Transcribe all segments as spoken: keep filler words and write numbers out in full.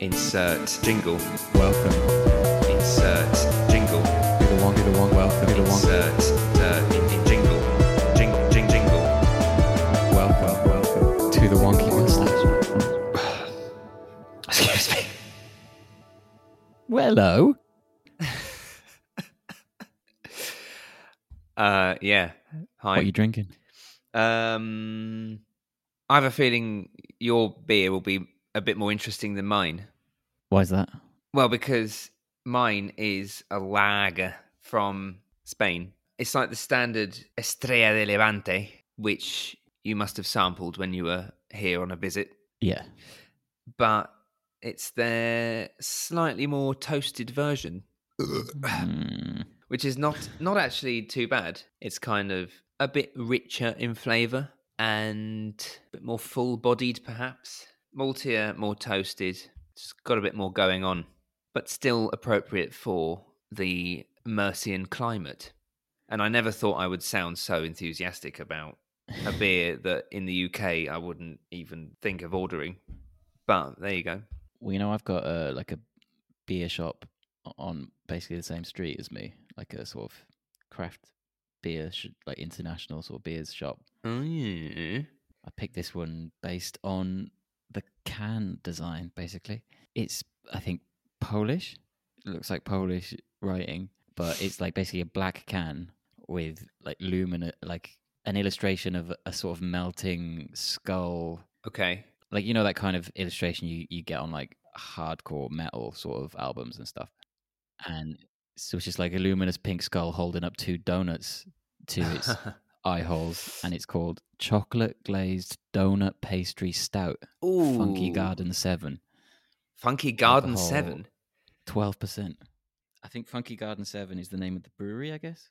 Insert jingle. Welcome. Insert jingle. Do the one, do the one, welcome. Do the one. Insert uh, in, in jingle. Jing, jing, jingle. Welcome, welcome. To the wonky mustache. Excuse me. Well, hello. uh, yeah. Hi. What are you drinking? Um, I have a feeling your beer will be a bit more interesting than mine. Why is that? Well, because mine is a lager from Spain. It's like the standard Estrella de Levante, which you must have sampled when you were here on a visit. Yeah. But it's their slightly more toasted version, mm. which is not, not actually too bad. It's kind of a bit richer in flavour and a bit more full-bodied, perhaps. Maltier, more toasted. It's got a bit more going on, but still appropriate for the Mercian climate. And I never thought I would sound so enthusiastic about a beer that in the U K I wouldn't even think of ordering. But there you go. Well, you know, I've got a, like a beer shop on basically the same street as me, like a sort of craft beer, like international sort of beers shop. Oh, yeah. I picked this one based on the can design, basically. It's, I think, Polish. It looks like Polish writing, but it's like basically a black can with like lumina, like an illustration of a sort of melting skull. Okay. Like, you know, that kind of illustration you, you get on like hardcore metal sort of albums and stuff. And so it's just like a luminous pink skull holding up two donuts to its eye holes, and it's called Chocolate Glazed Donut Pastry Stout. Ooh. Funky Garden seven. Funky Garden Alcohol, seven? twelve percent. I think Funky Garden seven is the name of the brewery, I guess.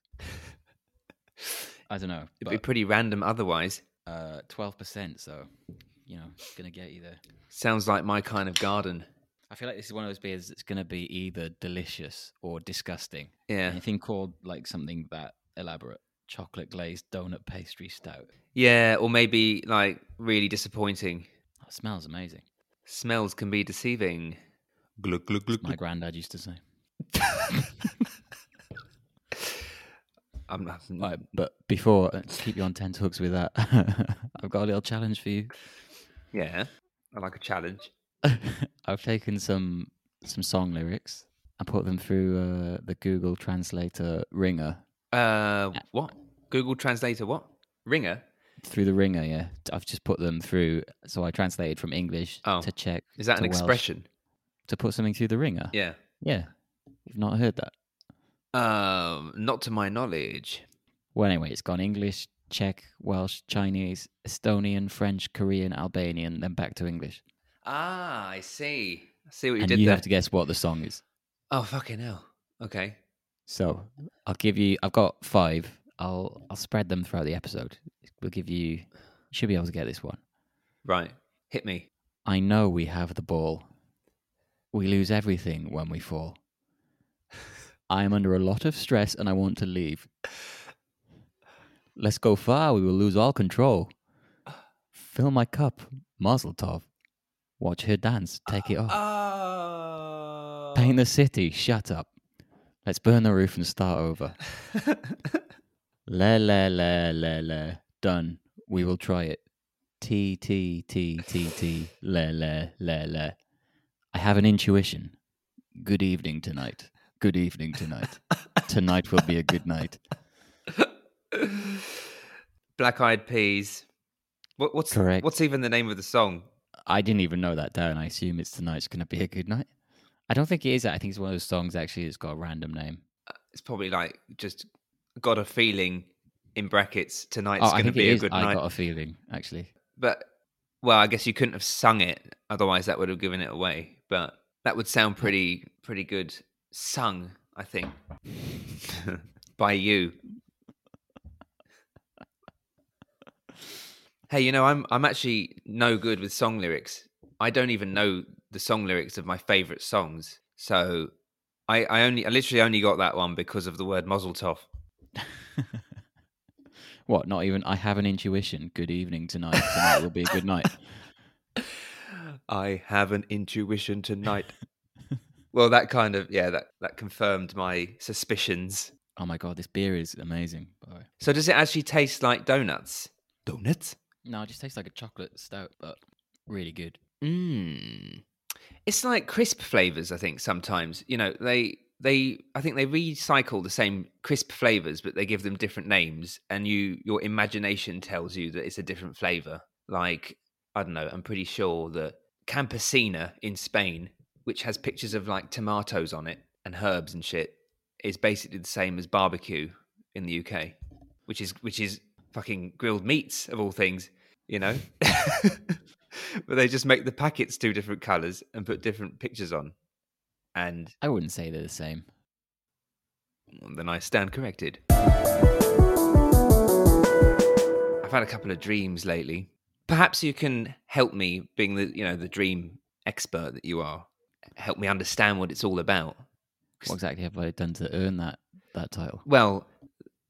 I don't know. It'd be pretty random otherwise. Uh, twelve percent, so, you know, it's going to get you there. Sounds like my kind of garden. I feel like this is one of those beers that's going to be either delicious or disgusting. Yeah. Anything called, like, something that elaborate. Chocolate glazed donut pastry stout. Yeah, or maybe like really disappointing. That smells amazing. Smells can be deceiving. Glug, glug, glug. My granddad used to say. I'm not. Right, but before, let's keep you on tenterhooks with that. I've got a little challenge for you. Yeah, I like a challenge. I've taken some some song lyrics and put them through uh, the Google Translator ringer. Uh, what? Google Translator what? Ringer? Through the ringer, yeah. I've just put them through, so I translated from English oh. to Czech. Is that an Welsh, expression? To put something through the ringer? Yeah. Yeah. You've not heard that? Um, not to my knowledge. Well, anyway, it's gone English, Czech, Welsh, Chinese, Estonian, French, Korean, Albanian, then back to English. Ah, I see. I see what you and did you there. And you have to guess what the song is. Oh, fucking hell. Okay. So I'll give you, I've got five. I'll I'll spread them throughout the episode. We'll give you, you should be able to get this one. Right. Hit me. I know we have the ball. We lose everything when we fall. I'm under a lot of stress and I want to leave. Let's go far. We will lose all control. Fill my cup. Mazel tov. Watch her dance. Take it off. Oh. Paint the city. Shut up. Let's burn the roof and start over. Le, le, le, le, le. Done. We will try it. T, T, T, T, T. Le, le, le, le. I have an intuition. Good evening tonight. Good evening tonight. Tonight will be a good night. Black Eyed Peas. What, what's, Correct. What's even the name of the song? I didn't even know that, Dan. I assume it's Tonight's Gonna Be a Good Night. I don't think it is that. I think it's one of those songs, actually, that's got a random name. It's probably like just got a feeling in brackets. Tonight's oh, going to be a is. good night. I got a feeling, actually. But, well, I guess you couldn't have sung it. Otherwise, that would have given it away. But that would sound pretty pretty good sung, I think, by you. Hey, you know, I'm I'm actually no good with song lyrics. I don't even know the song lyrics of my favourite songs, so I, I only, I literally only got that one because of the word Mazel Tov. What? Not even? I have an intuition. Good evening tonight. Tonight will be a good night. I have an intuition tonight. Well, that kind of, yeah, that, that confirmed my suspicions. Oh my God, this beer is amazing, by the way. So does it actually taste like donuts? Donuts? No, it just tastes like a chocolate stout, but really good. Mmm. It's like crisp flavors, I think, sometimes. You know, they, they, I think they recycle the same crisp flavors, but they give them different names, and you, your imagination tells you that it's a different flavor. Like, I don't know, I'm pretty sure that Campesina in Spain, which has pictures of like tomatoes on it and herbs and shit, is basically the same as barbecue in the U K, which is, which is fucking grilled meats of all things, you know? But they just make the packets two different colours and put different pictures on. And I wouldn't say they're the same. Then I stand corrected. I've had a couple of dreams lately. Perhaps you can help me, being the, you know, the dream expert that you are. Help me understand what it's all about. What exactly have I done to earn that that title? Well,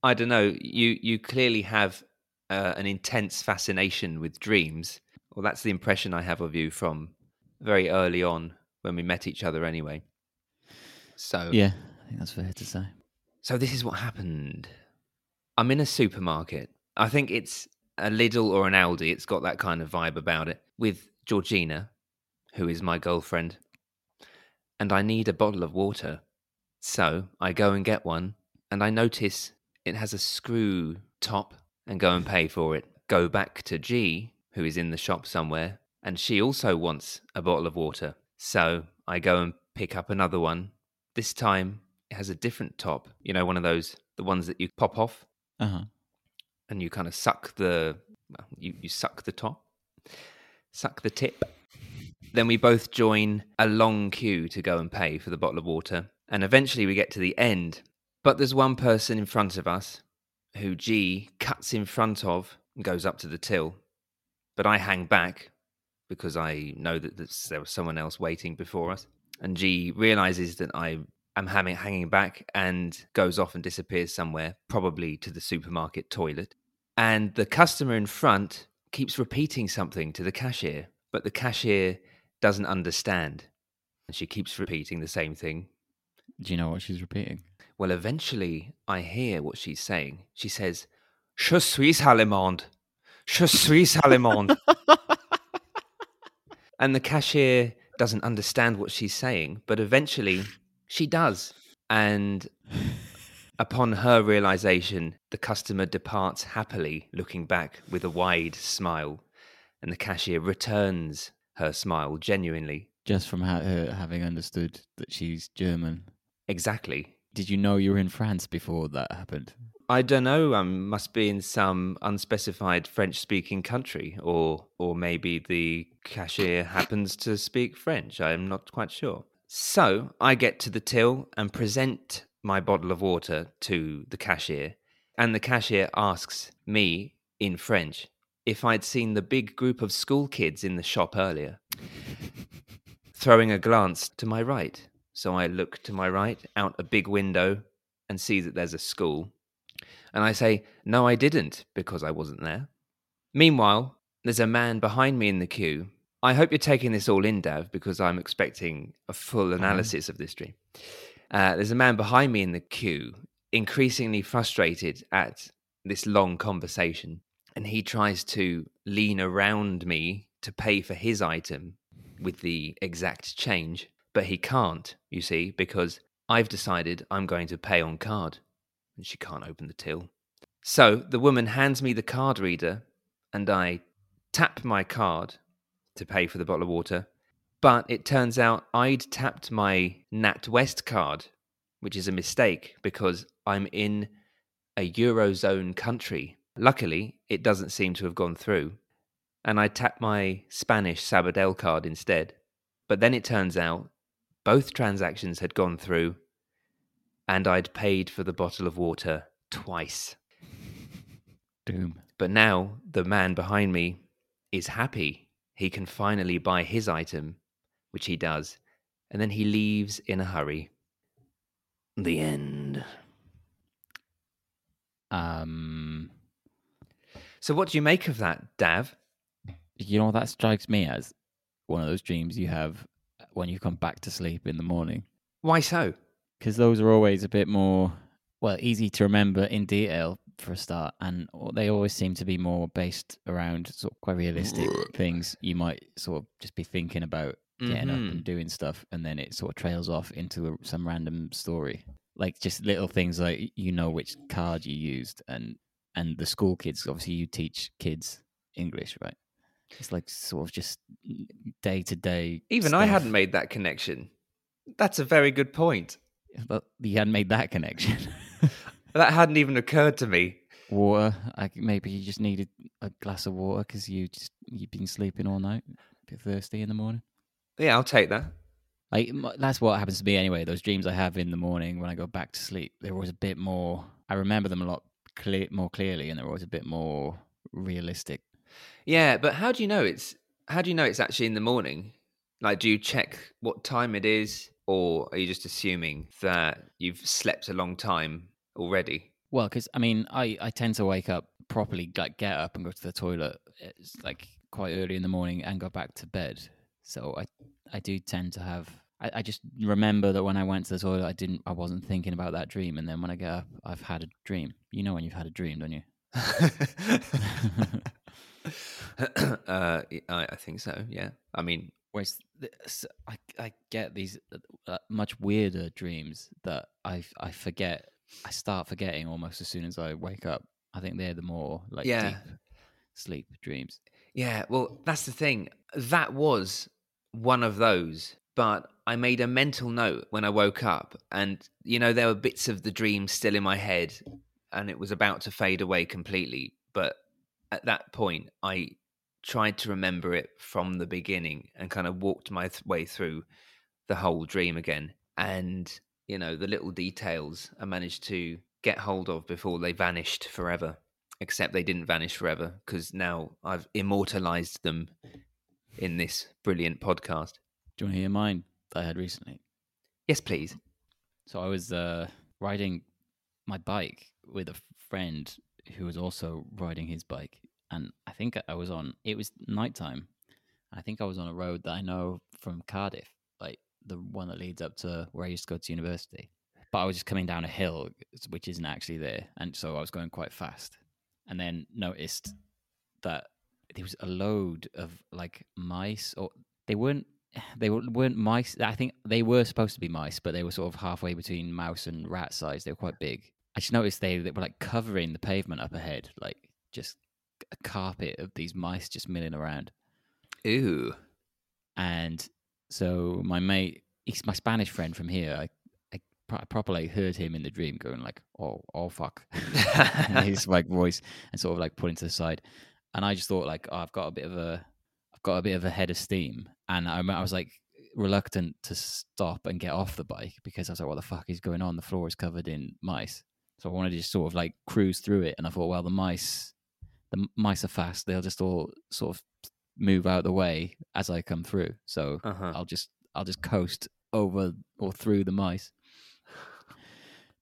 I don't know. You you clearly have uh, an intense fascination with dreams. Well, that's the impression I have of you from very early on when we met each other anyway. So yeah, I think that's fair to say. So this is what happened. I'm in a supermarket. I think it's a Lidl or an Aldi. It's got that kind of vibe about it. With Georgina, who is my girlfriend, and I need a bottle of water. So I go and get one, and I notice it has a screw top, and go and pay for it. Go back to G, who is in the shop somewhere, and she also wants a bottle of water. So I go and pick up another one. This time it has a different top. You know, one of those, the ones that you pop off, uh-huh. and you kind of suck the, well, you, you suck the top, suck the tip. Then we both join a long queue to go and pay for the bottle of water. And eventually we get to the end. But there's one person in front of us who G cuts in front of and goes up to the till. But I hang back because I know that there was someone else waiting before us. And G realises that I am hanging back and goes off and disappears somewhere, probably to the supermarket toilet. And the customer in front keeps repeating something to the cashier, but the cashier doesn't understand, and she keeps repeating the same thing. Do you know what she's repeating? Well, eventually I hear what she's saying. She says, "Je suis allemande. Je suis allemande." And the cashier doesn't understand what she's saying, but eventually she does. And upon her realization, the customer departs happily, looking back with a wide smile, and the cashier returns her smile genuinely. Just from ha- her having understood that she's German. Exactly. Did you know you were in France before that happened? I don't know. I um, must be in some unspecified French-speaking country, or or maybe the cashier happens to speak French. I am not quite sure. So I get to the till and present my bottle of water to the cashier, and the cashier asks me in French if I'd seen the big group of school kids in the shop earlier, throwing a glance to my right. So I look to my right, out a big window, and see that there's a school. And I say, no, I didn't, because I wasn't there. Meanwhile, there's a man behind me in the queue. I hope you're taking this all in, Dav, because I'm expecting a full analysis of this dream. Uh, there's a man behind me in the queue, increasingly frustrated at this long conversation. And he tries to lean around me to pay for his item with the exact change. But he can't, you see, because I've decided I'm going to pay on card. And she can't open the till. So the woman hands me the card reader, and I tap my card to pay for the bottle of water. But it turns out I'd tapped my NatWest card, which is a mistake because I'm in a Eurozone country. Luckily, it doesn't seem to have gone through. And I tapped my Spanish Sabadell card instead. But then it turns out both transactions had gone through, and I'd paid for the bottle of water twice. Doom. But now the man behind me is happy. He can finally buy his item, which he does. And then he leaves in a hurry. The end. Um... So what do you make of that, Dav? You know, that strikes me as one of those dreams you have when you come back to sleep in the morning. Why so? Because those are always a bit more, well, easy to remember in detail for a start, and they always seem to be more based around sort of quite realistic things you might sort of just be thinking about getting mm-hmm. up and doing stuff, and then it sort of trails off into a, some random story. Like just little things like, you know, which card you used, and and the school kids, obviously you teach kids English, right? It's like sort of just day to day. Even stuff. I hadn't made that connection. That's a very good point. But you hadn't made that connection. That hadn't even occurred to me. Water. I, maybe you just needed a glass of water because you just, you've been sleeping all night. A bit thirsty in the morning. Yeah, I'll take that. Like, that's what happens to me anyway. Those dreams I have in the morning when I go back to sleep, they're always a bit more... I remember them a lot clear, more clearly, and they're always a bit more realistic. Yeah, but how do you know it's how do you know it's actually in the morning? Like, do you check what time it is, or are you just assuming that you've slept a long time already? Well, because, I mean, I, I tend to wake up properly, like get up and go to the toilet, it's like quite early in the morning, and go back to bed. So I I do tend to have... I, I just remember that when I went to the toilet, I didn't. I wasn't thinking about that dream. And then when I get up, I've had a dream. You know when you've had a dream, don't you? uh, I, I think so, yeah. I mean... Whereas this, I, I get these uh, much weirder dreams that I I forget. I start forgetting almost as soon as I wake up. I think they're the more like yeah. deep sleep dreams. Yeah, well, that's the thing. That was... one of those, but I made a mental note when I woke up, and you know there were bits of the dream still in my head, and it was about to fade away completely. But at that point, I tried to remember it from the beginning and kind of walked my th- way through the whole dream again. And you know the little details I managed to get hold of before they vanished forever. Except they didn't vanish forever, because now I've immortalized them in this brilliant podcast. Do you want to hear mine that I had recently? Yes, please. So I was uh, riding my bike with a friend who was also riding his bike. And I think I was on, it was nighttime. I think I was on a road that I know from Cardiff, like the one that leads up to where I used to go to university. But I was just coming down a hill, which isn't actually there. And so I was going quite fast. And then noticed that there was a load of like mice, or they weren't, they weren't mice. I think they were supposed to be mice, but they were sort of halfway between mouse and rat size. They were quite big. I just noticed they, they were like covering the pavement up ahead, like just a carpet of these mice just milling around. Ew. And so my mate, he's my Spanish friend from here. I, I pro- properly heard him in the dream going like, oh, oh fuck. And his like voice and sort of like pulling to the side. And I just thought, like, oh, I've got a bit of a, I've got a bit of a head of steam, and I, I was like reluctant to stop and get off the bike because I was like, what the fuck is going on? The floor is covered in mice, so I wanted to just sort of like cruise through it. And I thought, well, the mice, the mice are fast; they'll just all sort of move out of the way as I come through. So uh-huh. I'll just, I'll just coast over or through the mice.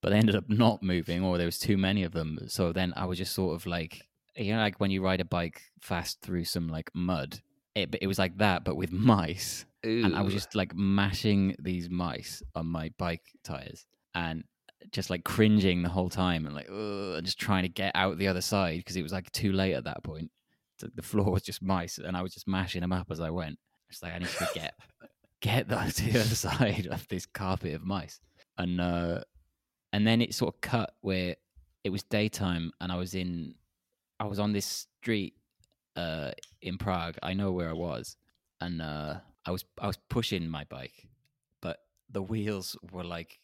But they ended up not moving, or there was too many of them. So then I was just sort of like, you know, like when you ride a bike fast through some like mud, it it was like that, but with mice. Ooh. And I was just like mashing these mice on my bike tires and just like cringing the whole time and like, ugh, and just trying to get out the other side because it was like too late at that point. The floor was just mice, and I was just mashing them up as I went. It's like I need to get get the, to the other side of this carpet of mice, and uh, and then it sort of cut where it was daytime, and I was in. I was on this street uh, in Prague. I know where I was, and uh, I was I was pushing my bike, but the wheels were like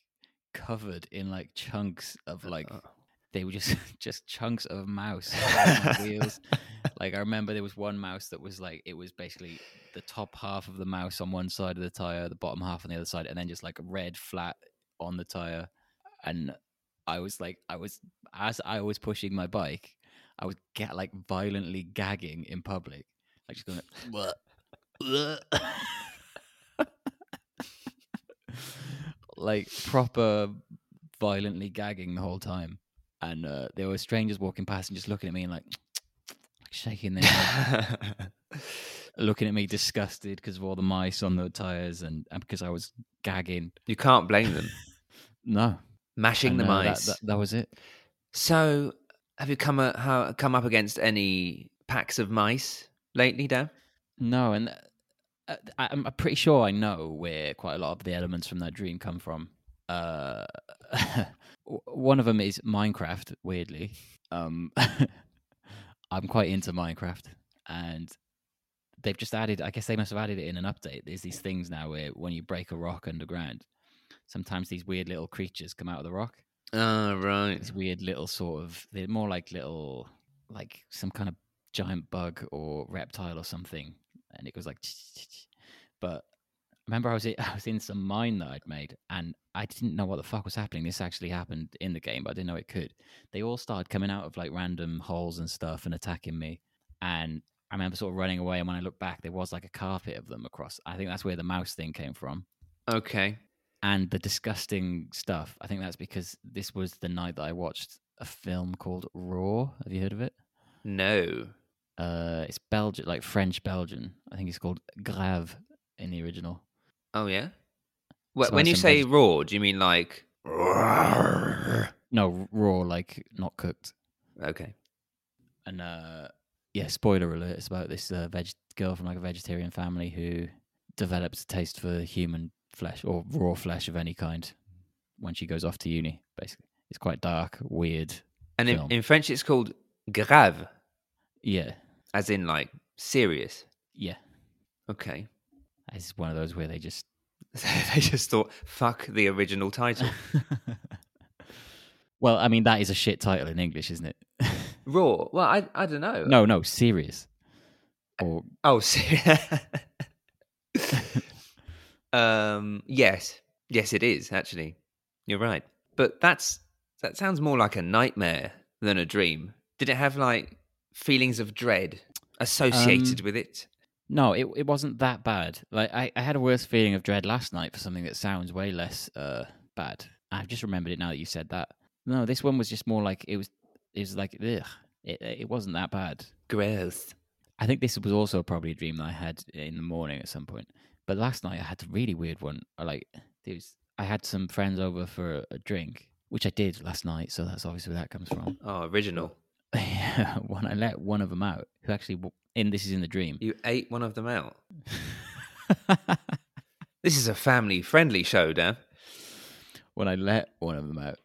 covered in like chunks of like they were just just chunks of mouse on my wheels. Like I remember there was one mouse that was like it was basically the top half of the mouse on one side of the tire, the bottom half on the other side, and then just like red flat on the tire. And I was like I was as I was pushing my bike, I would get like violently gagging in public, like just going like, bleh, bleh. Like proper violently gagging the whole time. And uh, there were strangers walking past and just looking at me and like shaking their head. looking at me disgusted because of all the mice on the tyres and, and because I was gagging. You can't blame them. No. Mashing and the no, mice. That, that, that was it. So have you come, a, how, come up against any packs of mice lately, Dan? No, and I, I'm pretty sure I know where quite a lot of the elements from that dream come from. Uh, one of them is Minecraft, weirdly. Um, I'm quite into Minecraft, and they've just added, I guess they must have added it in an update. There's these things now where when you break a rock underground, sometimes these weird little creatures come out of the rock. Oh, right. These weird little sort of, they're more like little, like some kind of giant bug or reptile or something. And it was like, but remember I was, in, I was in some mine that I'd made and I didn't know what the fuck was happening. This actually happened in the game, but I didn't know it could. They all started coming out of like random holes and stuff and attacking me. And I remember sort of running away. And when I looked back, there was like a carpet of them across. I think that's where the mouse thing came from. Okay. And the disgusting stuff, I think that's because this was the night that I watched a film called Raw. Have you heard of it? No. Uh, it's Belgian, like French-Belgian. I think it's called Grave in the original. Oh, yeah? Well, so when you say Belgian... raw, do you mean like... No, raw, like not cooked. Okay. And uh, yeah, spoiler alert, it's about this uh, veg girl from like a vegetarian family who develops a taste for human flesh or raw flesh of any kind when she goes off to uni, basically. It's quite dark, weird. And in, in French, it's called grave. Yeah. As in, like, serious? Yeah. Okay. It's one of those where they just... they just thought, fuck the original title. Well, I mean, that is a shit title in English, isn't it? Raw? Well, I I don't know. No, no, serious. Or... Oh, serious. Um, yes. Yes, it is, actually. You're right. But that's that sounds more like a nightmare than a dream. Did it have, like, feelings of dread associated um, with it? No, it it wasn't that bad. Like, I, I had a worse feeling of dread last night for something that sounds way less uh, bad. I've just remembered it now that you said that. No, this one was just more like, it was, it was like, ugh, it, it wasn't that bad. Gross. I think this was also probably a dream that I had in the morning at some point. But last night I had a really weird one. I like, it was, I had some friends over for a drink, which I did last night. So that's obviously where that comes from. Oh, original. Yeah, when I let one of them out, who actually, and this is in the dream. You ate one of them out? This is a family-friendly show, Dan. When I let one of them out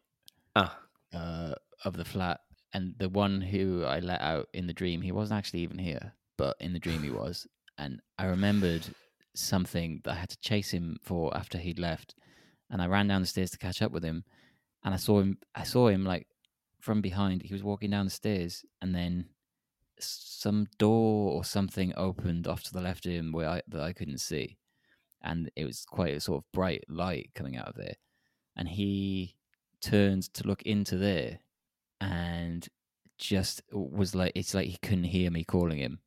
ah. uh, of the flat, and the one who I let out in the dream, he wasn't actually even here, but in the dream he was. And I remembered... something that I had to chase him for after he'd left, and I ran down the stairs to catch up with him, and I saw him I saw him like from behind. He was walking down the stairs, and then some door or something opened off to the left of him where I, that I couldn't see, and it was quite a sort of bright light coming out of there, and he turned to look into there and just was like, it's like he couldn't hear me calling him.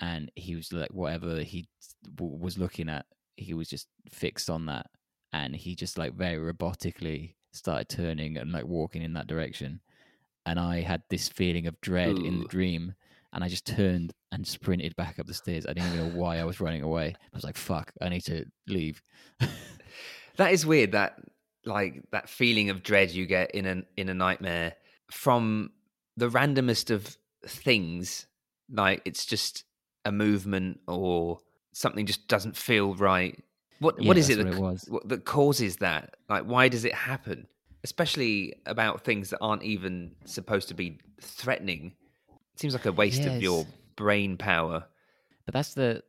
And he was like, whatever he w- was looking at, he was just fixed on that. And he just like very robotically started turning and like walking in that direction. And I had this feeling of dread Ooh. in the dream. And I just turned and sprinted back up the stairs. I didn't even know why I was running away. I was like, fuck, I need to leave. That is weird. That like that feeling of dread you get in an, in a nightmare from the randomest of things. Like it's just... a movement or something just doesn't feel right. What yeah, what is it, that, what it what, that causes that? Like, why does it happen? Especially about things that aren't even supposed to be threatening. It seems like a waste yes. of your brain power. But that's the,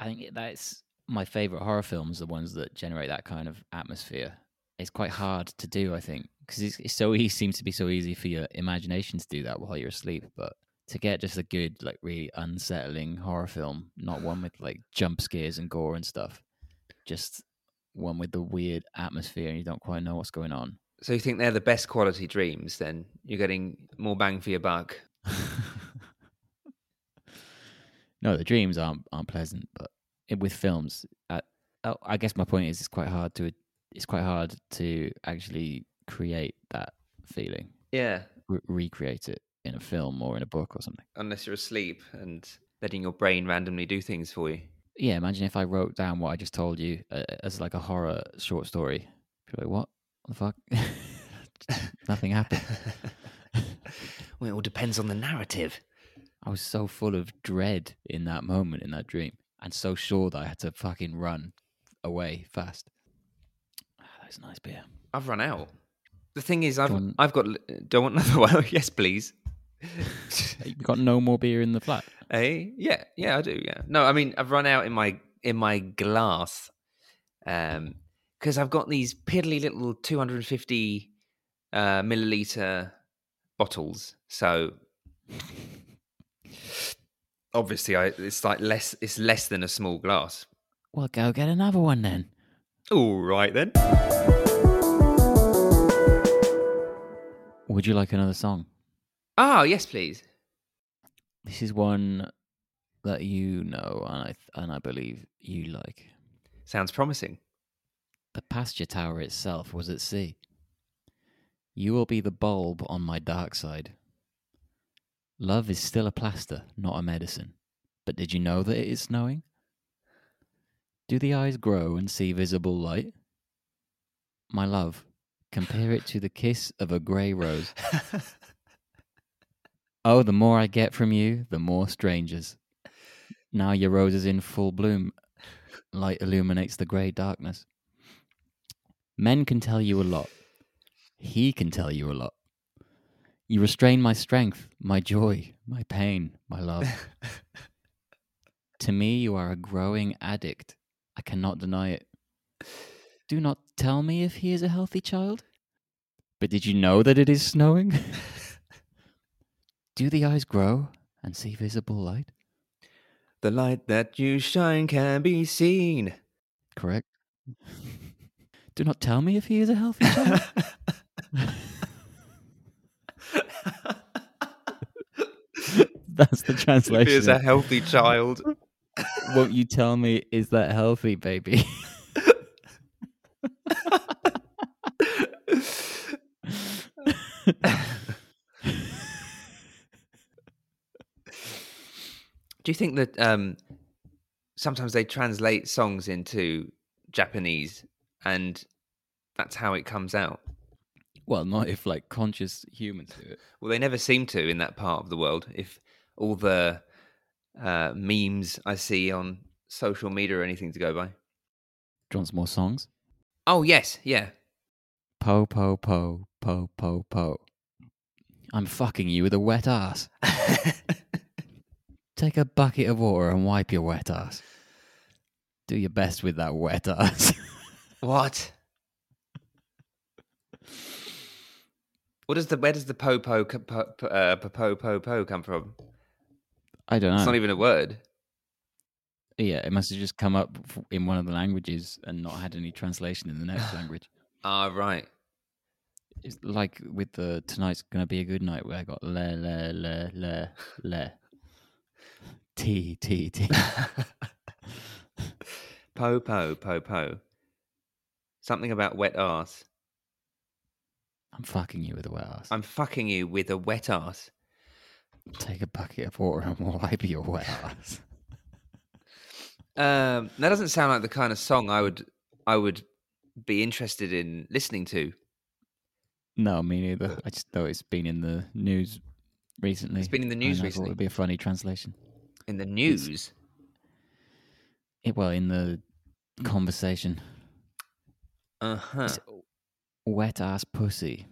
I think that's my favorite horror films, the ones that generate that kind of atmosphere. It's quite hard to do, I think, because it's, it's so easy, seems to be so easy for your imagination to do that while you're asleep, but to get just a good, like, really unsettling horror film, not one with, like, jump scares and gore and stuff, just one with the weird atmosphere and you don't quite know what's going on. So you think they're the best quality dreams, then? You're getting more bang for your buck? No, the dreams aren't aren't pleasant, but it, with films, I, I guess my point is it's quite hard to it's quite hard to actually create that feeling. Yeah. Re- recreate it. In a film or in a book or something. Unless you're asleep and letting your brain randomly do things for you. Yeah, imagine if I wrote down what I just told you uh, as like a horror short story. People are like, what? What the fuck? Nothing happened. Well, it all depends on the narrative. I was so full of dread in that moment, in that dream, and so sure that I had to fucking run away fast. Oh, that was a nice beer. I've run out. The thing is, I've Don... I've got... Don't want another one? Yes, please. You've got no more beer in the flat? Eh? Yeah, yeah, I do, yeah. No, I mean, I've run out in my in my glass um, because I've got these piddly little two hundred fifty uh, milliliter bottles, so... Obviously, I, it's like less. It's less than a small glass. Well, go get another one then. All right then. Would you like another song? Oh, yes, please. This is one that you know, and I and I believe you like. Sounds promising. The pasture tower itself was at sea. You will be the bulb on my dark side. Love is still a plaster, not a medicine. But did you know that it is snowing? Do the eyes grow and see visible light? My love, compare it to the kiss of a grey rose. Oh, the more I get from you, the more strangers. Now your rose is in full bloom. Light illuminates the grey darkness. Men can tell you a lot. He can tell you a lot. You restrain my strength, my joy, my pain, my love. To me, you are a growing addict. I cannot deny it. Do not tell me if he is a healthy child. But did you know that it is snowing? Do the eyes grow and see visible light? The light that you shine can be seen. Correct. Do not tell me if he is a healthy child. That's the translation. If he is a healthy child. Won't you tell me, is that healthy, baby? Do you think that um, sometimes they translate songs into Japanese and that's how it comes out? Well, not if like conscious humans do it. Well, they never seem to in that part of the world. If all the uh, memes I see on social media or anything to go by. Do you want some more songs? Oh, yes, yeah. Po, po, po, po, po, po. I'm fucking you with a wet ass. Take a bucket of water and wipe your wet ass. Do your best with that wet ass. What? What does the, where does the po, po, po, po, uh, po, po, po come from? I don't know. It's not even a word. Yeah, it must have just come up in one of the languages and not had any translation in the next language. Ah, right. It's like with the Tonight's Gonna Be a Good Night where I got le, le, le, le, le. T, T, T. Po, po, po, po. Something about wet arse. I'm fucking you with a wet arse. I'm fucking you with a wet arse. Take a bucket of water and wipe your wet ass. Um, that doesn't sound like the kind of song I would I would be interested in listening to. No, me neither. I just thought it's been in the news recently. It's been in the news recently. I thought it would be a funny translation. In the news? It's, it well, in the conversation. Uh huh. Wet ass pussy.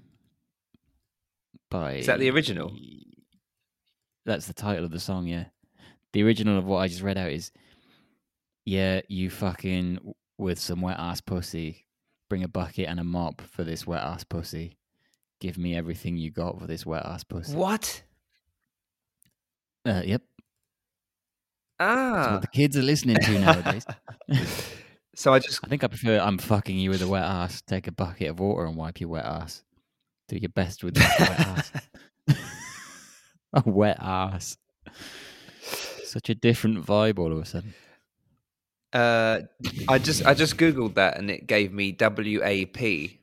By is that the original? That's the title of the song, yeah. The original of what I just read out is, yeah, you fucking with some wet-ass pussy. Bring a bucket and a mop for this wet-ass pussy. Give me everything you got for this wet-ass pussy. What? Uh, yep. Ah. That's what the kids are listening to nowadays. So I just... I think I prefer I'm fucking you with a wet-ass. Take a bucket of water and wipe your wet-ass. Do your best with this wet-ass. A wet ass. Such a different vibe all of a sudden. Uh, I just I just googled that and it gave me W A P.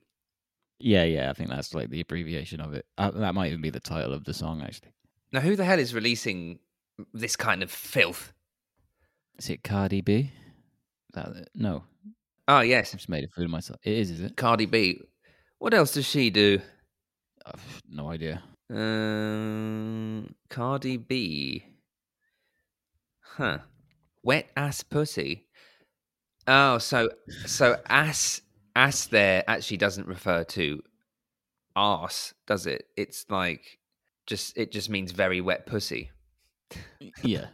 Yeah, yeah, I think that's like the abbreviation of it. Uh, that might even be the title of the song, actually. Now, who the hell is releasing this kind of filth. Is it Cardi B? That, no. Oh, yes. I just made a fool of myself. It is, is it? Cardi B. What else does she do? I've no idea. Um, Cardi B. Huh. Wet ass pussy. Oh, so so ass ass there actually doesn't refer to arse, does it? It's like just it just means very wet pussy. Yeah.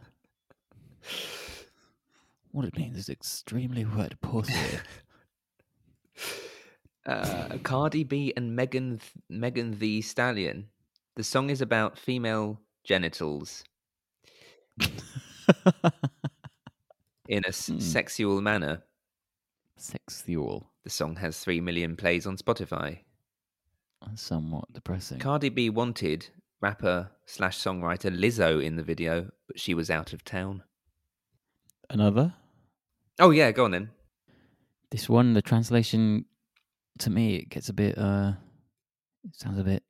What it means is extremely wet pussy. uh, Cardi B and Megan Megan Thee Stallion. The song is about female genitals in a mm. sexual manner. Sexual. The song has three million plays on Spotify. That's somewhat depressing. Cardi B wanted rapper slash songwriter Lizzo in the video, but she was out of town. Another? Oh, yeah, go on then. This one, the translation, to me, it gets a bit, uh, it sounds a bit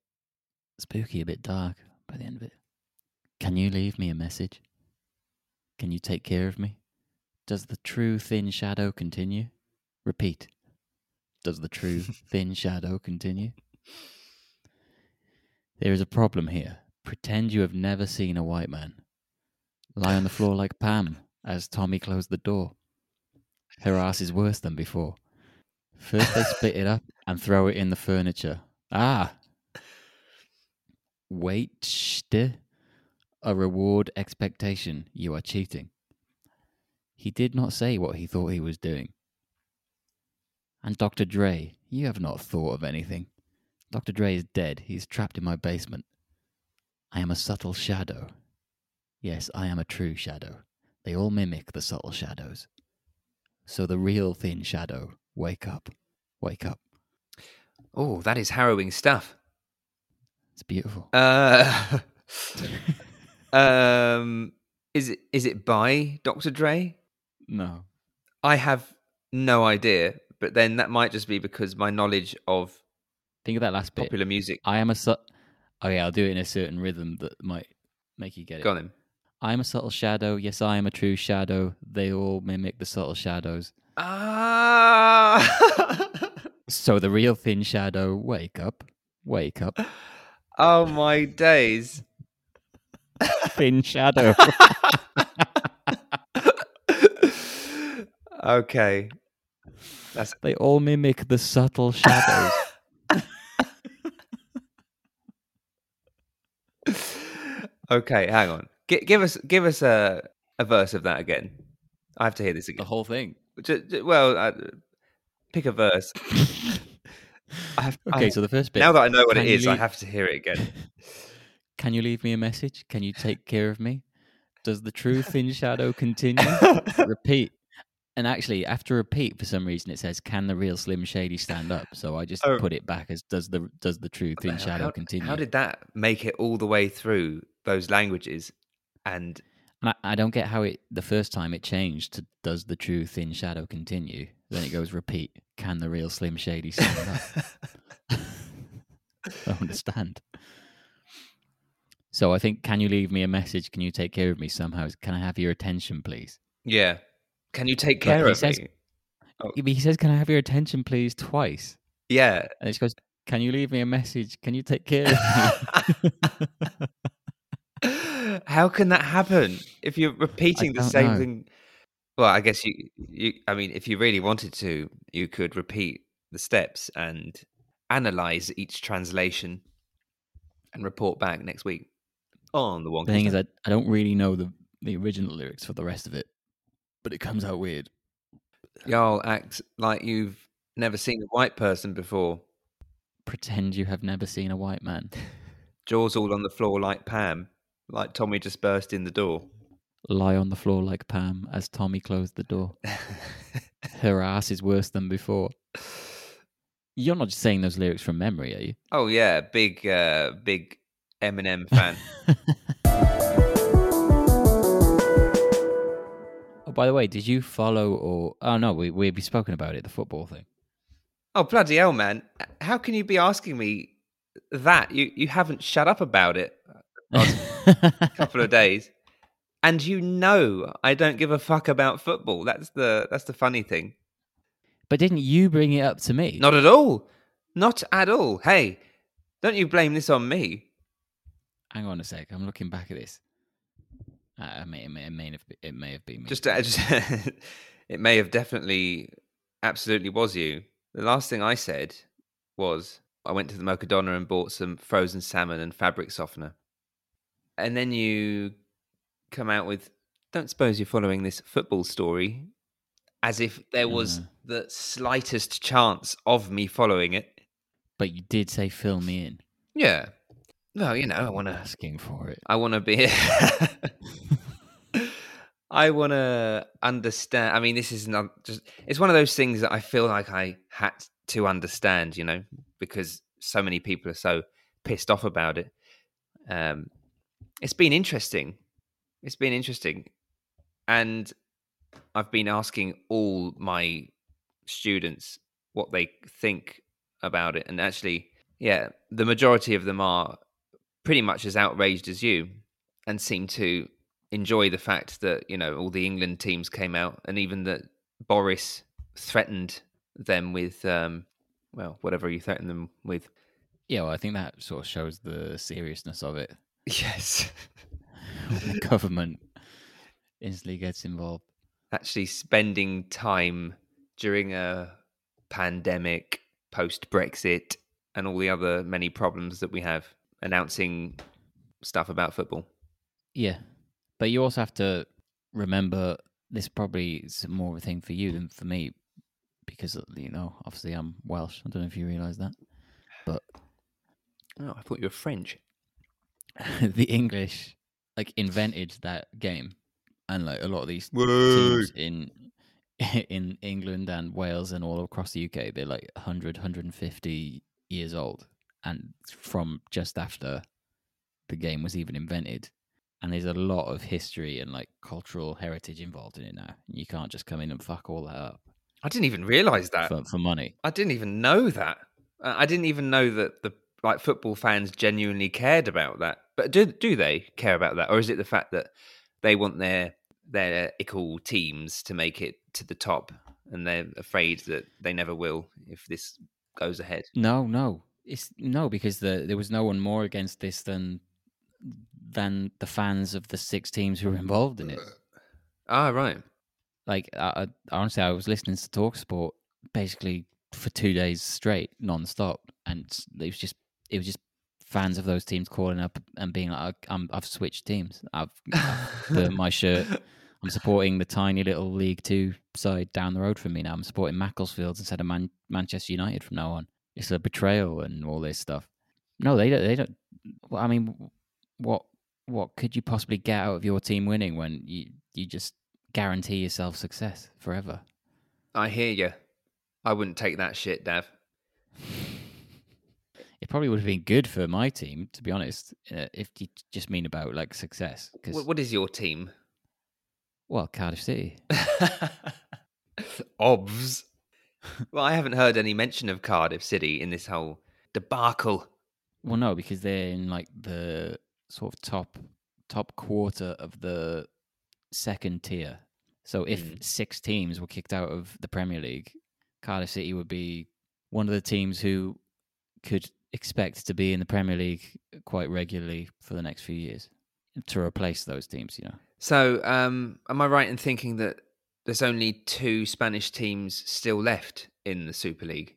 spooky, a bit dark by the end of it. Can you leave me a message? Can you take care of me? Does the true thin shadow continue? Repeat. Does the true thin shadow continue? There is a problem here. Pretend you have never seen a white man. Lie on the floor like Pam. As Tommy closed the door. Her ass is worse than before. First they split it up and throw it in the furniture. Ah! Wait, a reward expectation. You are cheating. He did not say what he thought he was doing. And Doctor Dre, you have not thought of anything. Doctor Dre is dead. He's trapped in my basement. I am a subtle shadow. Yes, I am a true shadow. They all mimic the subtle shadows. So the real thin shadow, wake up, wake up. Oh, that is harrowing stuff. It's beautiful. Uh, um, is it is it by Doctor Dre? No. I have no idea, but then that might just be because my knowledge of think of that last bit. Popular music. I am a su- Oh yeah, I'll do it in a certain rhythm that might make you get it. Go on then. I'm a subtle shadow. Yes, I am a true shadow. They all mimic the subtle shadows. Ah! So the real thin shadow, wake up, wake up. Oh, my days. Thin shadow. Okay. That's... They all mimic the subtle shadows. Okay, hang on. Give us give us a, a verse of that again. I have to hear this again. The whole thing. Just, just, well, uh, pick a verse. I have, okay, I, so the first bit. Now that I know what it is, leave... I have to hear it again. Can you leave me a message? Can you take care of me? Does the true thin shadow continue? Repeat. And actually, after repeat, for some reason, it says, can the real Slim Shady stand up? So I just oh. put it back as, does the does the true thin how, shadow continue? How did that make it all the way through those languages? And I, I don't get how it the first time it changed to does the true thin shadow continue? Then it goes repeat. Can the real Slim Shady stand up? I don't understand. So I think can you leave me a message? Can you take care of me somehow? Can I have your attention, please? Yeah. Can you take care of says, me? Oh. He says, can I have your attention, please, twice? Yeah. And it goes, can you leave me a message? Can you take care of me? How can that happen if you're repeating the same know. thing? Well, I guess you, you, I mean, if you really wanted to, you could repeat the steps and analyze each translation and report back next week on the one. The thing is, I, I don't really know the, the original lyrics for the rest of it, but it comes out weird. Y'all act like you've never seen a white person before. Pretend you have never seen a white man. Jaws all on the floor like Pam. Like Tommy just burst in the door. Lie on the floor like Pam as Tommy closed the door. Her ass is worse than before. You're not just saying those lyrics from memory, are you? Oh, yeah. Big, uh, big Eminem fan. Oh, by the way, did you follow or... Oh, no, we, we've spoken about it, the football thing. Oh, bloody hell, man. How can you be asking me that? You, you haven't shut up about it. Couple of days. And you know I don't give a fuck about football. That's the that's the funny thing. But didn't you bring it up to me? Not at all. Not at all. Hey, don't you blame this on me. Hang on a sec. I'm looking back at this. Uh, it, may, it, may, it, may have, it may have been me. Just, uh, just it may have definitely, absolutely was you. The last thing I said was I went to the Mercadona and bought some frozen salmon and fabric softener. And then you come out with, don't suppose you're following this football story, as if there was uh, the slightest chance of me following it. But you did say fill me in. Yeah. Well, you know, I want to... Asking for it. I want to be... I want to understand. I mean, this is not just... It's one of those things that I feel like I had to understand, you know, because so many people are so pissed off about it. Um, it's been interesting. It's been interesting. And I've been asking all my students what they think about it. And actually, yeah, the majority of them are pretty much as outraged as you and seem to enjoy the fact that, you know, all the England teams came out and even that Boris threatened them with, um, well, whatever you threatened them with. Yeah, well, I think that sort of shows the seriousness of it. Yes. The government instantly gets involved. Actually spending time during a pandemic, post-Brexit, and all the other many problems that we have, announcing stuff about football. Yeah, but you also have to remember this probably is more of a thing for you than for me, because, you know, obviously I'm Welsh. I don't know if you realise that, but... Oh, I thought you were French. The English, like, invented that game. And like a lot of these Whoa. teams in in England and Wales and all across the U K, they're like one hundred, one hundred fifty years old. And from just after the game was even invented. And there's a lot of history and like cultural heritage involved in it now. You can't just come in and fuck all that up. I didn't even realise that. For, for money. I didn't even know that. I didn't even know that the like football fans genuinely cared about that. But do do they care about that? Or is it the fact that they want their... their equal teams to make it to the top, and they're afraid that they never will if this goes ahead? No, no. It's no, because the, there was no one more against this than than the fans of the six teams who were involved in it. Ah, right. Like, I, I, honestly, I was listening to TalkSport basically for two days straight, non-stop, and it was just it was just fans of those teams calling up and being like, I'm, I've switched teams. I've, I've burned my shirt. I'm supporting the tiny little League Two side down the road from me now. I'm supporting Macclesfield instead of Man- Manchester United from now on. It's a betrayal and all this stuff. No, they don't. They don't. Well, I mean, what what could you possibly get out of your team winning when you, you just guarantee yourself success forever? I hear you. I wouldn't take that shit, Dav. It probably would have been good for my team, to be honest, uh, if you just mean about like success. Cause... What is your team? Well, Cardiff City. Obvs. Well, I haven't heard any mention of Cardiff City in this whole debacle. Well, no, because they're in like the sort of top top quarter of the second tier. So if mm. six teams were kicked out of the Premier League, Cardiff City would be one of the teams who could expect to be in the Premier League quite regularly for the next few years to replace those teams, you know. So, um, am I right in thinking that there's only two Spanish teams still left in the Super League?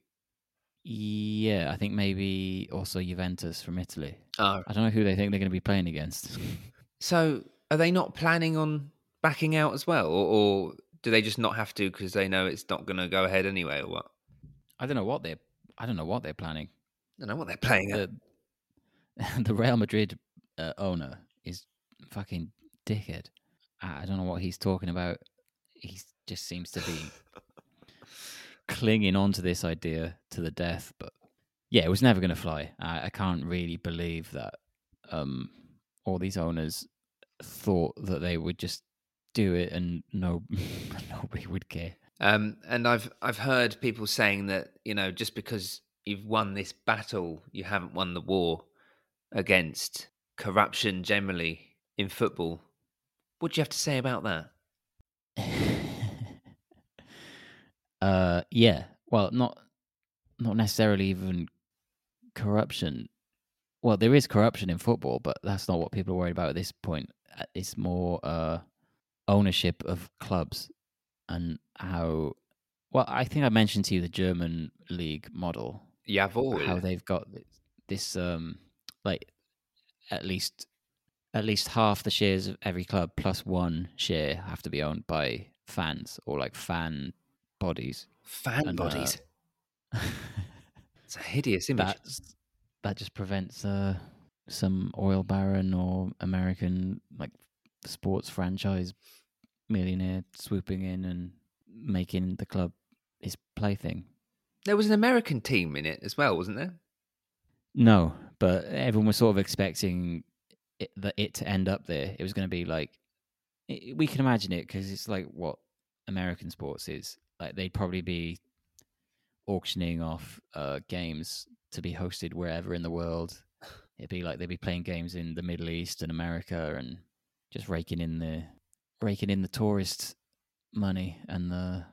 Yeah, I think maybe also Juventus from Italy. Oh. I don't know who they think they're going to be playing against. So, are they not planning on backing out as well? Or, or do they just not have to because they know it's not going to go ahead anyway or what? I don't know what they're, I don't know what they're planning. I don't know what they're playing the, at. The Real Madrid uh, owner is fucking dickhead. I don't know what he's talking about. He just seems to be clinging on to this idea to the death. But yeah, it was never going to fly. I, I can't really believe that um, all these owners thought that they would just do it and no nobody would care. Um, and I've I've heard people saying that, you know, just because you've won this battle, you haven't won the war against corruption generally in football. What do you have to say about that? uh, yeah. Well, not not necessarily even corruption. Well, there is corruption in football, but that's not what people are worried about at this point. It's more uh, ownership of clubs and how... Well, I think I mentioned to you the German league model. Jawohl. How they've got this, um, like, at least at least half the shares of every club plus one share have to be owned by fans or, like, fan bodies. Fan and, bodies? Uh, it's a hideous image. That's, that just prevents uh, some oil baron or American, like, sports franchise millionaire swooping in and making the club his plaything. There was an American team in it as well, wasn't there? No, but everyone was sort of expecting it, the, it to end up there. It was going to be like... It, we can imagine it, because it's like what American sports is. Like, they'd probably be auctioning off uh, games to be hosted wherever in the world. It'd be like they'd be playing games in the Middle East and America and just raking in the raking in the tourists' money and the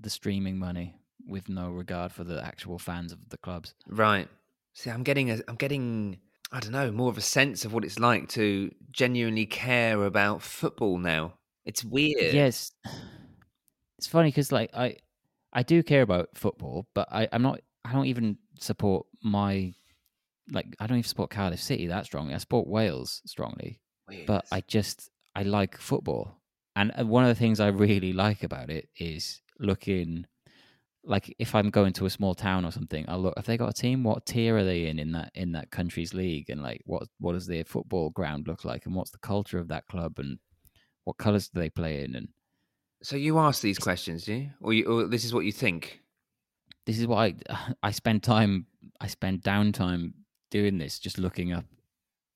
the streaming money, with no regard for the actual fans of the clubs. Right. See, I'm getting a, I'm getting, I don't know, more of a sense of what it's like to genuinely care about football now. It's weird. Yes. It's funny because, like, I, I do care about football, but I, I'm not. I don't even support my, like, I don't even support Cardiff City that strongly. I support Wales strongly, weird. But I just, I like football. And one of the things I really like about it is looking, like, if I'm going to a small town or something, I'll look, have they got a team? What tier are they in in that in that country's league? And, like, what what does their football ground look like? And what's the culture of that club? And what colours do they play in? And so you ask these questions, do you? Or, you, or this is what you think? This is what I I spend time, I spend downtime doing this, just looking up,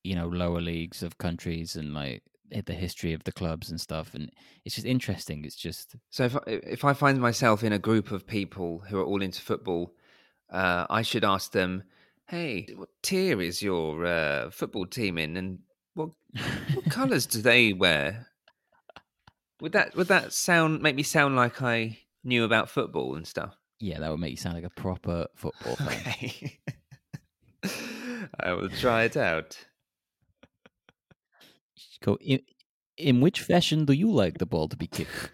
you know, lower leagues of countries and, like, the history of the clubs and stuff, and it's just interesting. It's just so if I, if I find myself in a group of people who are all into football, uh, I should ask them, "Hey, what tier is your uh, football team in, and what what colours do they wear?" Would that would that sound make me sound like I knew about football and stuff? Yeah, that would make you sound like a proper football fan. Okay. I will try it out. Cool. In, in which fashion do you like the ball to be kicked?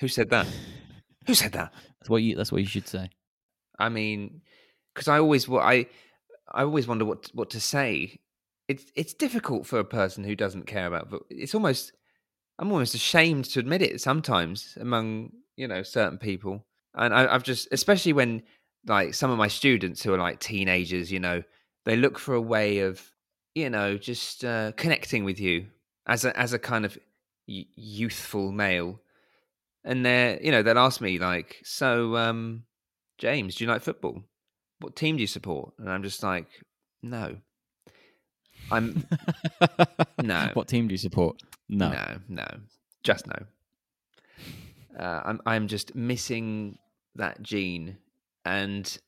Who said that? Who said that? That's what you. That's what you should say. I mean, because I always, what I, I always wonder what what to say. It's it's difficult for a person who doesn't care about. But it's almost, I'm almost ashamed to admit it sometimes among, you know, certain people. And I, I've just, especially when, like, some of my students who are like teenagers, you know, they look for a way of, you know, just uh, connecting with you as a as a kind of y- youthful male, and they, you know, they'll ask me like, "So, um, James, do you like football? What team do you support?" And I'm just like, "No, I'm no." What team do you support? No, no, no, just no. Uh, I'm I'm just missing that gene, and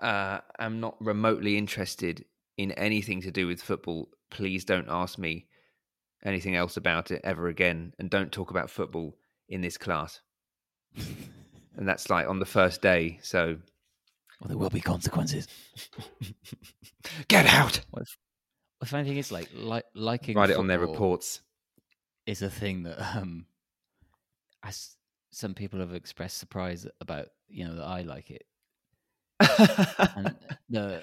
uh, I'm not remotely interested in anything to do with football. Please don't ask me anything else about it ever again, and don't talk about football in this class. And that's like on the first day, so... Well, there will be consequences. Get out! Well, the funny thing is, like, li- liking Write it on their reports. Is a thing that, um, as some people have expressed surprise about, you know, that I like it. And the...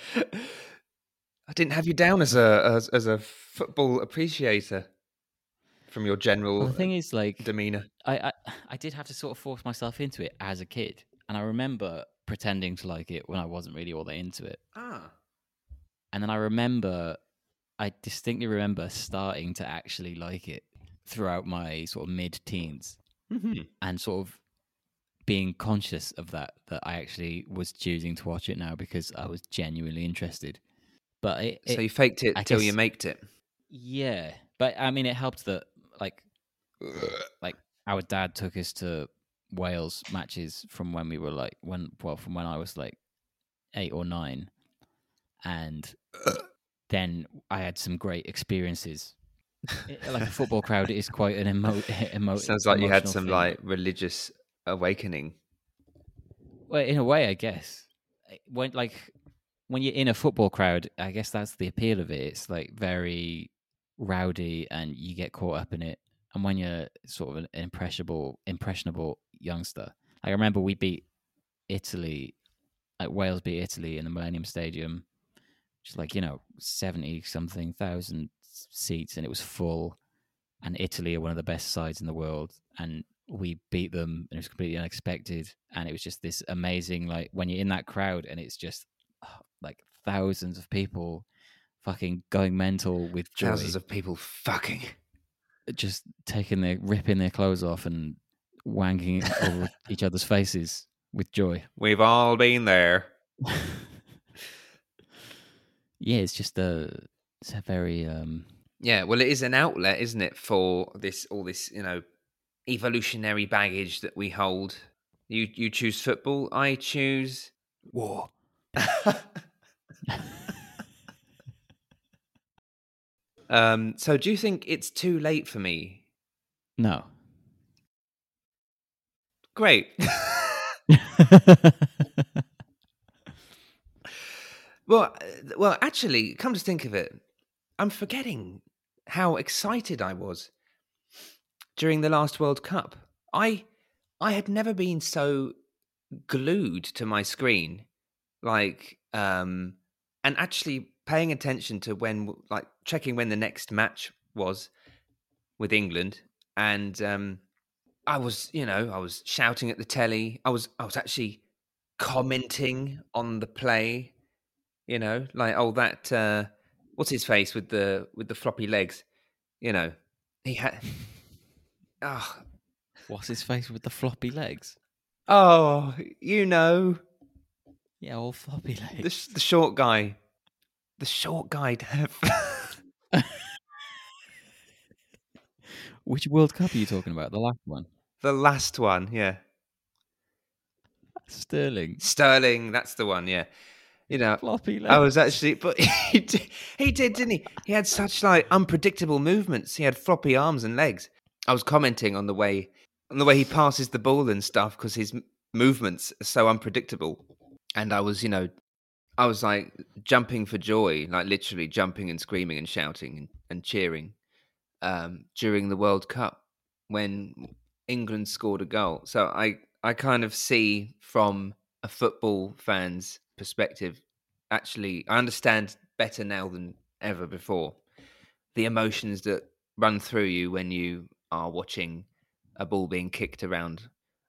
I didn't have you down as a as, as a football appreciator from your general well, the thing is, like, demeanor. I, I I did have to sort of force myself into it as a kid, and I remember pretending to like it when I wasn't really all that into it. Ah, and then I remember, I distinctly remember starting to actually like it throughout my sort of mid-teens, mm-hmm. and sort of being conscious of that that I actually was choosing to watch it now because I was genuinely interested. But it, it, so you faked it I till guess, you maked it. Yeah, but I mean, it helped that like, like our dad took us to Wales matches from when we were like when well from when I was like eight or nine, and then I had some great experiences like a football crowd, it is quite an emotional. Emo- Sounds like you had some thing. Like religious awakening. Well, in a way, I guess. When like when you're in a football crowd, I guess that's the appeal of it. It's like very rowdy, and you get caught up in it. And when you're sort of an impressionable, impressionable youngster, like I remember we beat Italy, like Wales beat Italy in the Millennium Stadium, which is like, you know, seventy something thousand seats, and it was full. And Italy are one of the best sides in the world, and we beat them, and it was completely unexpected. And it was just this amazing, like when you're in that crowd, and it's just oh, like thousands of people fucking going mental with joy. Thousands of people fucking. Just taking their, ripping their clothes off and wanking over each other's faces with joy. We've all been there. Yeah, it's just a, it's a very... Um... Yeah, well, it is an outlet, isn't it, for this all this, you know, evolutionary baggage that we hold. You you choose football, I choose war. Um, so do you think it's too late for me? No. Great. well, well, actually, come to think of it, I'm forgetting how excited I was during the last World Cup. I, I had never been so glued to my screen, like, um, and actually paying attention to when, like, checking when the next match was with England, and um, I was, you know, I was shouting at the telly. I was, I was actually commenting on the play, you know, like, oh, that uh, what's his face with the with the floppy legs, you know, he had, oh, what's his face with the floppy legs? Oh, you know, yeah, all floppy legs. The, the short guy, the short guy. Which World Cup are you talking about? The last one? The last one, yeah. Sterling. Sterling, that's the one, yeah. You know, floppy legs. I was actually, but he did, he did, didn't he? He had such like unpredictable movements. He had floppy arms and legs. I was commenting on the way, on the way he passes the ball and stuff, because his movements are so unpredictable. And I was, you know, I was like jumping for joy, like literally jumping and screaming and shouting and, and cheering um, during the World Cup when England scored a goal. So I, I kind of see from a football fan's perspective, actually, I understand better now than ever before the emotions that run through you when you are watching a ball being kicked around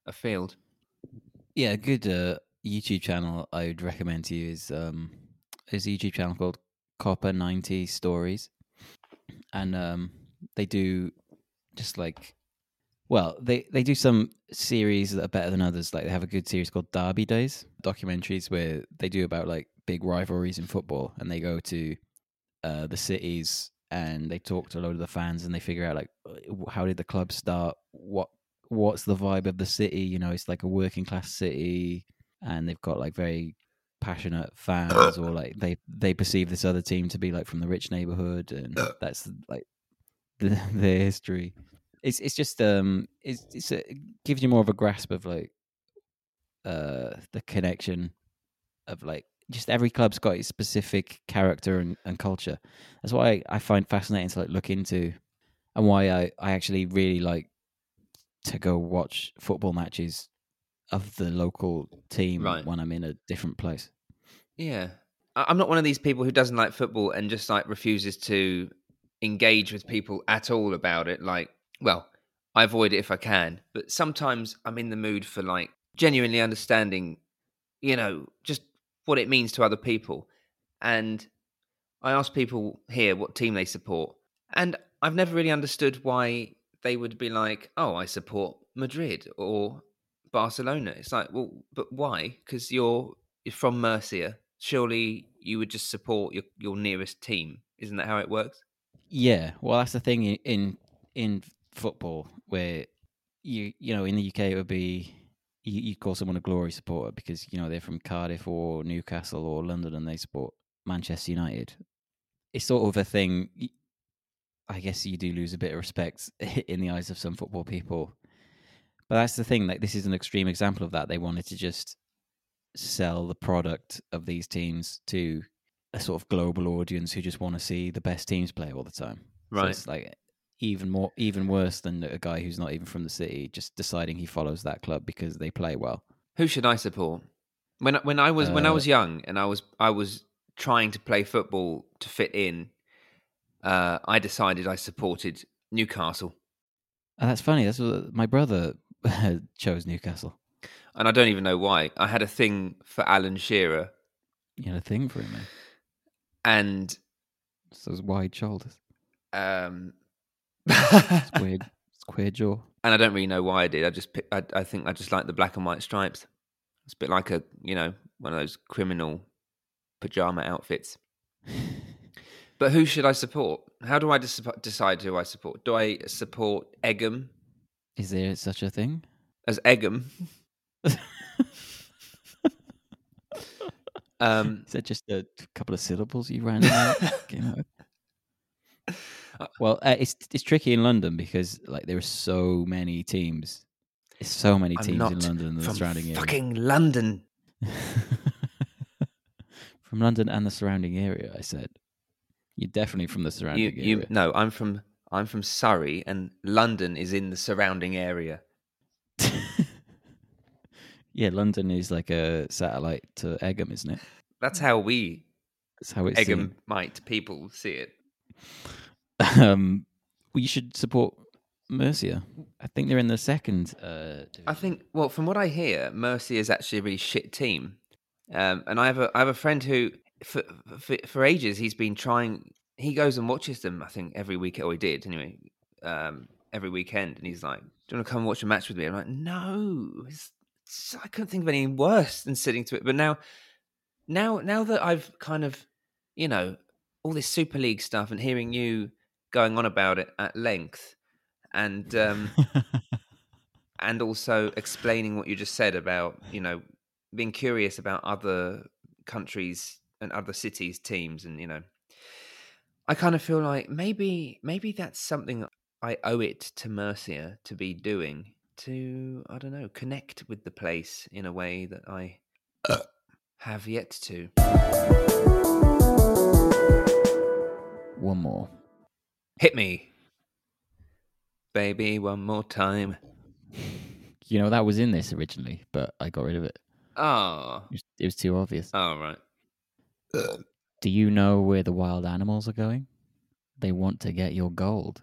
a field. Yeah, good... Uh... YouTube channel I would recommend to you is um is a YouTube channel called Copper ninety Stories, and um they do just like, well, they they do some series that are better than others. Like they have a good series called Derby Days, documentaries where they do about like big rivalries in football, and they go to uh the cities and they talk to a load of the fans, and they figure out like how did the club start, what what's the vibe of the city, you know, it's like a working class city. And they've got like very passionate fans, or like they, they perceive this other team to be like from the rich neighborhood, and that's like the, their history. It's it's just um it's it's a, it gives you more of a grasp of like uh the connection of like just every club's got its specific character and, and culture. That's why I, I find fascinating to like look into, and why I, I actually really like to go watch football matches of the local team, right, when I'm in a different place. Yeah. I'm not one of these people who doesn't like football and just like refuses to engage with people at all about it. Like, well, I avoid it if I can, but sometimes I'm in the mood for like genuinely understanding, you know, just what it means to other people. And I ask people here what team they support, and I've never really understood why they would be like, oh, I support Madrid or Barcelona. It's like, well, but why? Because you're, you're from Mercia. Surely you would just support your, your nearest team. Isn't that how it works? Yeah. Well, that's the thing in in football, where you you know in the U K it would be you, you'd call someone a glory supporter because you know they're from Cardiff or Newcastle or London and they support Manchester United. It's sort of a thing. I guess you do lose a bit of respect in the eyes of some football people. But that's the thing, like this is an extreme example of that. They wanted to just sell the product of these teams to a sort of global audience who just want to see the best teams play all the time. Right. So it's like even more, even worse than a guy who's not even from the city just deciding he follows that club because they play well. Who should I support? When when I was uh, when I was young and I was I was trying to play football to fit in, uh, I decided I supported Newcastle. Oh, that's funny. That's what my brother chose Newcastle. And I don't even know why. I had a thing for Alan Shearer. You had a thing for him, man. And it's those wide shoulders. Um, square, square jaw. And I don't really know why I did. I just, I, I think I just like the black and white stripes. It's a bit like a, you know, one of those criminal pajama outfits. But who should I support? How do I dis- decide who I support? Do I support Egham? Is there such a thing as Egham? Um, is that just a couple of syllables you ran out? Well, uh, it's it's tricky in London because like there are so many teams. It's so many teams in London and the surrounding area. Fucking London. From London and the surrounding area, I said. You're definitely from the surrounding you, area. You, no, I'm from I'm from Surrey, and London is in the surrounding area. Yeah, London is like a satellite to Egham, isn't it? That's how we, that's how it's Eghamite people see it. Um, well, you should support Mercia. I think they're in the second. Uh, I think. Well, from what I hear, Mercia is actually a really shit team. Um, and I have a I have a friend who. For, for for ages, he's been trying. He goes and watches them. I think every week, or he did anyway. Um, every weekend, and he's like, "Do you want to come watch a match with me?" I'm like, "No, it's, it's, I couldn't think of anything worse than sitting to it." But now, now, now that I've kind of, you know, all this Super League stuff and hearing you going on about it at length, and um, and also explaining what you just said about, you know, being curious about other countries and other cities' teams, and you know, I kind of feel like maybe maybe that's something I owe it to Mercia to be doing, to, I don't know, connect with the place in a way that I have yet to. One more. Hit me. Baby, one more time. You know, that was in this originally, but I got rid of it. Oh. It was, it was too obvious. Oh, right. Do you know where the wild animals are going? They want to get your gold.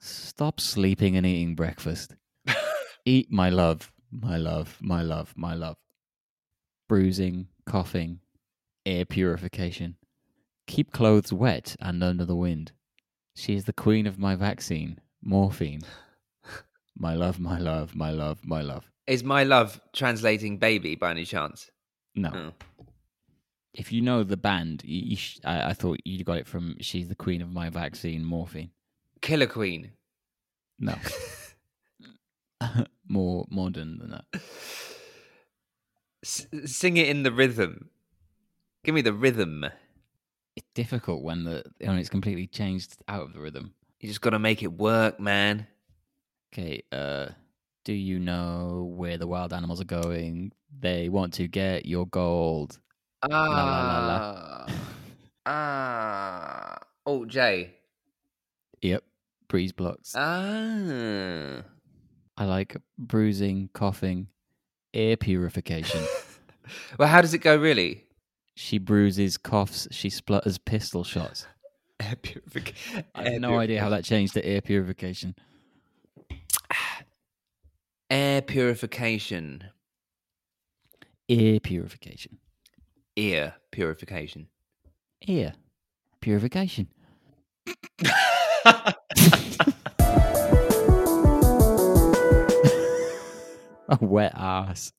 Stop sleeping and eating breakfast. Eat, my love, my love, my love, my love. Bruising, coughing, air purification. Keep clothes wet and under the wind. She is the queen of my vaccine, morphine. My love, my love, my love, my love. Is my love translating baby by any chance? No. Oh. If you know the band, you, you sh- I, I thought you got it from She's the Queen of My Vaccine, Morphine. Killer Queen. No. More modern than that. S- sing it in the rhythm. Give me the rhythm. It's difficult when the when it's completely changed out of the rhythm. You just got to make it work, man. Okay, uh, do you know where the wild animals are going? They want to get your gold. Ah, ah, oh, Jay. Yep, breeze blocks. Ah, I like bruising, coughing, air purification. Well, how does it go, really? She bruises, coughs, she splutters pistol shots. Air purification. I have air no purific- idea how that changed to air purification. Air purification. Air purification. Ear purification. Ear purification. A wet ass.